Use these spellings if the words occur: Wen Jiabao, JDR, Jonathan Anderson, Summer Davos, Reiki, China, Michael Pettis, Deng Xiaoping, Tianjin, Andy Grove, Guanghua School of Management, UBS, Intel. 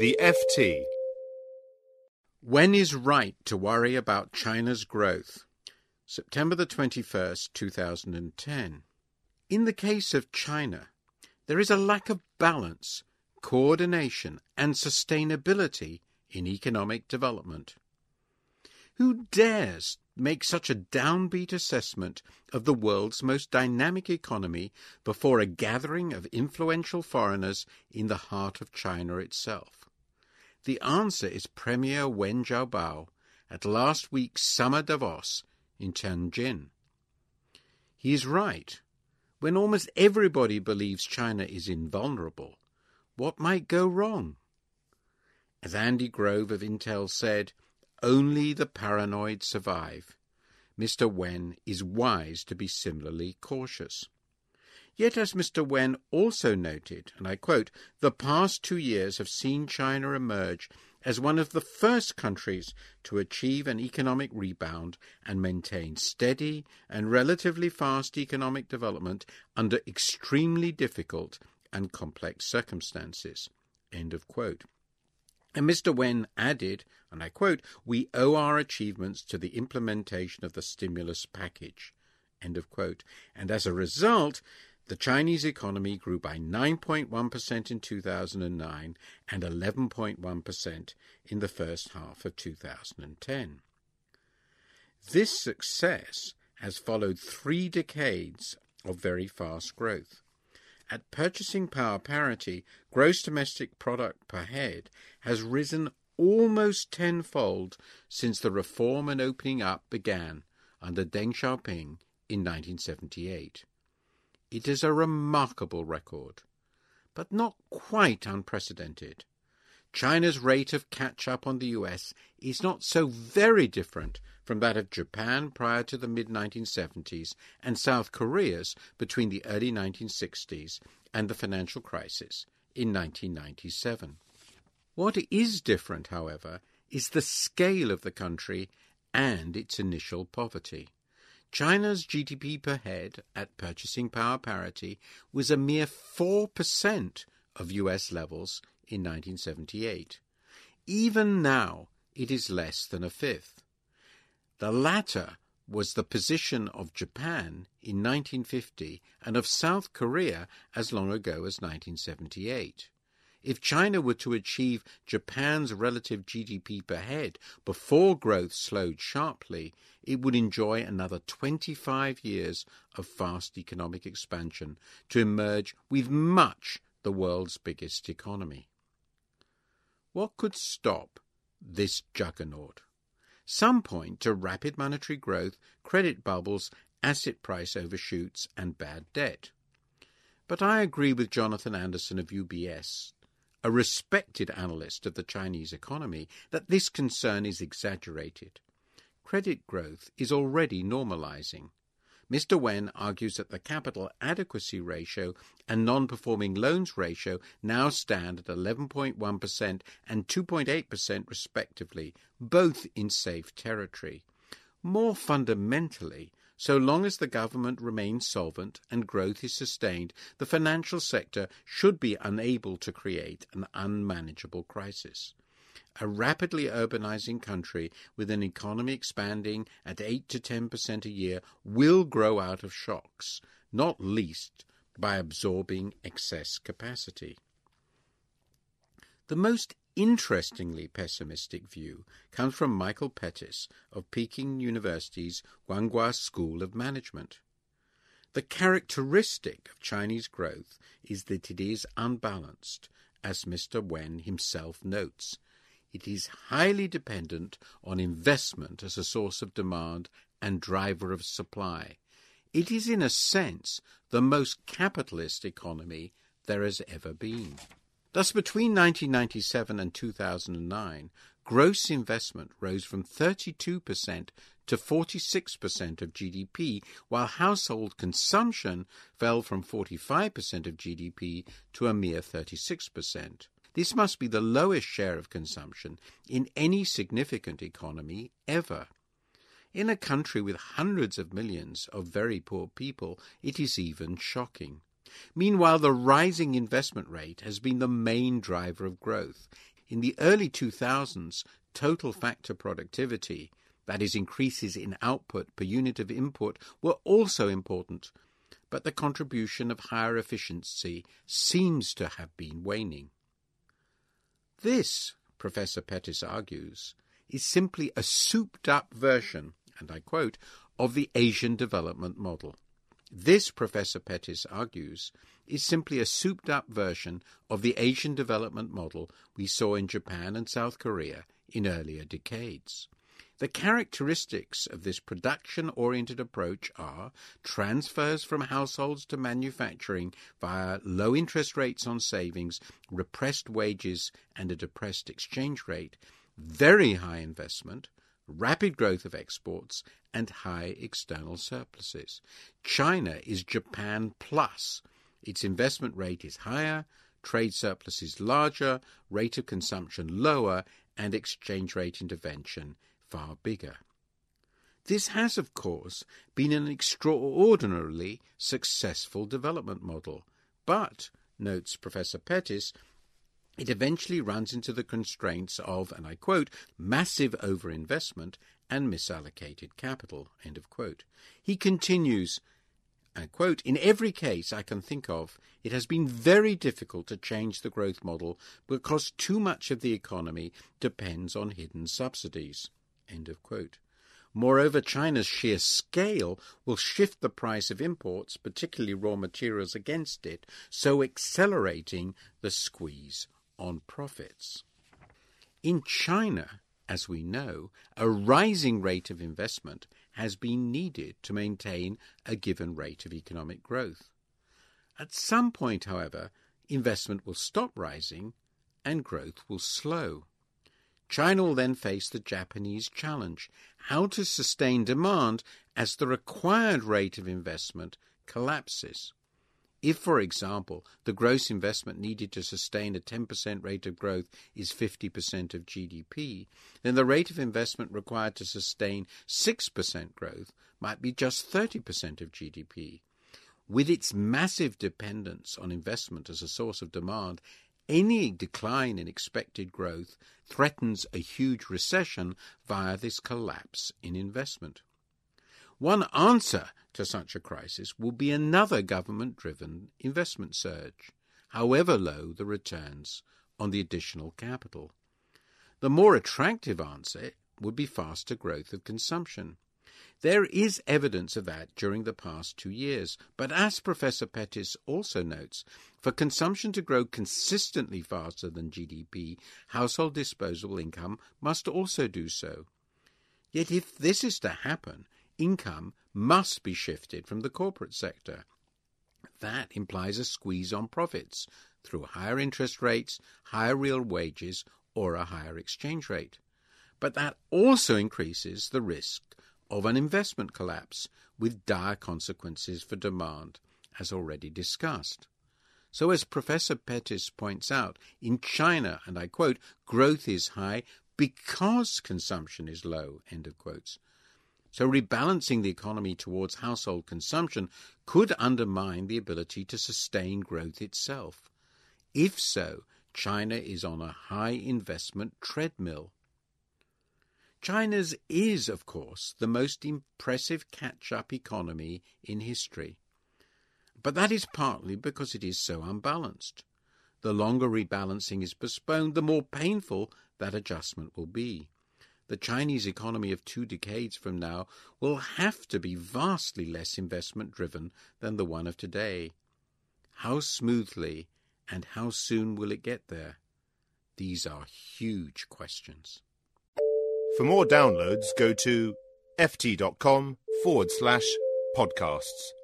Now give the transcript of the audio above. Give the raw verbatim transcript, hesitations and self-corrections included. The F T. When is right to worry about China's growth? September the twenty-first, two thousand ten. In the case of China, there is a lack of balance, coordination and sustainability in economic development. Who dares make such a downbeat assessment of the world's most dynamic economy before a gathering of influential foreigners in the heart of China itself? The answer is Premier Wen Jiabao at last week's Summer Davos in Tianjin. He is right. When almost everybody believes China is invulnerable, what might go wrong? As Andy Grove of Intel said, only the paranoid survive. Mister Wen is wise to be similarly cautious. Yet, as Mister Wen also noted, and I quote, "The past two years have seen China emerge as one of the first countries to achieve an economic rebound and maintain steady and relatively fast economic development under extremely difficult and complex circumstances." End of quote. And Mister Wen added, and I quote, "We owe our achievements to the implementation of the stimulus package." End of quote. And as a result, the Chinese economy grew by nine point one percent in two thousand nine and eleven point one percent in the first half of two thousand ten. This success has followed three decades of very fast growth. At purchasing power parity, gross domestic product per head has risen almost tenfold since the reform and opening up began under Deng Xiaoping in nineteen seventy-eight. It is a remarkable record, but not quite unprecedented. China's rate of catch-up on the U S is not so very different from that of Japan prior to the mid nineteen seventies and South Korea's between the early nineteen sixties and the financial crisis in nineteen ninety-seven. What is different, however, is the scale of the country and its initial poverty. China's G D P per head at purchasing power parity was a mere four percent of U S levels in nineteen seventy-eight. Even now, it is less than a fifth. The latter was the position of Japan in nineteen fifty and of South Korea as long ago as nineteen seventy-eight. If China were to achieve Japan's relative G D P per head before growth slowed sharply, it would enjoy another twenty-five years of fast economic expansion to emerge with much the world's biggest economy. What could stop this juggernaut? Some point to rapid monetary growth, credit bubbles, asset price overshoots and bad debt. But I agree with Jonathan Anderson of U B S, a respected analyst of the Chinese economy, that this concern is exaggerated. Credit growth is already normalizing. Mister Wen argues that the capital adequacy ratio and non-performing loans ratio now stand at eleven point one percent and two point eight percent respectively, both in safe territory. More fundamentally, so long as the government remains solvent and growth is sustained, the financial sector should be unable to create an unmanageable crisis. A rapidly urbanizing country with an economy expanding at eight to ten percent a year will grow out of shocks, not least by absorbing excess capacity. The most interestingly pessimistic view comes from Michael Pettis of Peking University's Guanghua School of Management. The characteristic of Chinese growth is that it is unbalanced, as Mister Wen himself notes. It is highly dependent on investment as a source of demand and driver of supply. It is, in a sense, the most capitalist economy there has ever been. Thus, between nineteen ninety-seven and two thousand nine, gross investment rose from thirty-two percent to forty-six percent of G D P, while household consumption fell from forty-five percent of G D P to a mere thirty-six percent. This must be the lowest share of consumption in any significant economy ever. In a country with hundreds of millions of very poor people, it is even shocking. Meanwhile, the rising investment rate has been the main driver of growth. In the early two thousands, total factor productivity, that is, increases in output per unit of input, were also important, but the contribution of higher efficiency seems to have been waning. This, Professor Pettis argues, is simply a souped-up version, and I quote, of the Asian development model. This, Professor Pettis argues, is simply a souped-up version of the Asian development model we saw in Japan and South Korea in earlier decades. The characteristics of this production-oriented approach are transfers from households to manufacturing via low interest rates on savings, repressed wages and a depressed exchange rate, very high investment, rapid growth of exports, and high external surpluses. China is Japan plus. Its investment rate is higher, trade surplus is larger, rate of consumption lower, and exchange rate intervention far bigger. This has, of course, been an extraordinarily successful development model, but, notes Professor Pettis, it eventually runs into the constraints of, and I quote, massive overinvestment and misallocated capital, end of quote. He continues, and quote, in every case I can think of, it has been very difficult to change the growth model because too much of the economy depends on hidden subsidies. End of quote. Moreover, China's sheer scale will shift the price of imports, particularly raw materials, against it, so accelerating the squeeze on profits. In China, as we know, a rising rate of investment has been needed to maintain a given rate of economic growth. At some point, however, investment will stop rising and growth will slow. China will then face the Japanese challenge, how to sustain demand as the required rate of investment collapses. If, for example, the gross investment needed to sustain a ten percent rate of growth is fifty percent of G D P, then the rate of investment required to sustain six percent growth might be just thirty percent of G D P. With its massive dependence on investment as a source of demand, any decline in expected growth threatens a huge recession via this collapse in investment. One answer to such a crisis will be another government-driven investment surge, however low the returns on the additional capital. The more attractive answer would be faster growth of consumption. There is evidence of that during the past two years, but as Professor Pettis also notes, for consumption to grow consistently faster than G D P, household disposable income must also do so. Yet if this is to happen, income must be shifted from the corporate sector. That implies a squeeze on profits through higher interest rates, higher real wages, or a higher exchange rate. But that also increases the risk of an investment collapse, with dire consequences for demand, as already discussed. So as Professor Pettis points out, in China, and I quote, growth is high because consumption is low, end of quotes. So rebalancing the economy towards household consumption could undermine the ability to sustain growth itself. If so, China is on a high investment treadmill. China's is, of course, the most impressive catch-up economy in history. But that is partly because it is so unbalanced. The longer rebalancing is postponed, the more painful that adjustment will be. The Chinese economy of two decades from now will have to be vastly less investment-driven than the one of today. How smoothly and how soon will it get there? These are huge questions. For more downloads, go to ft.com forward slash podcasts.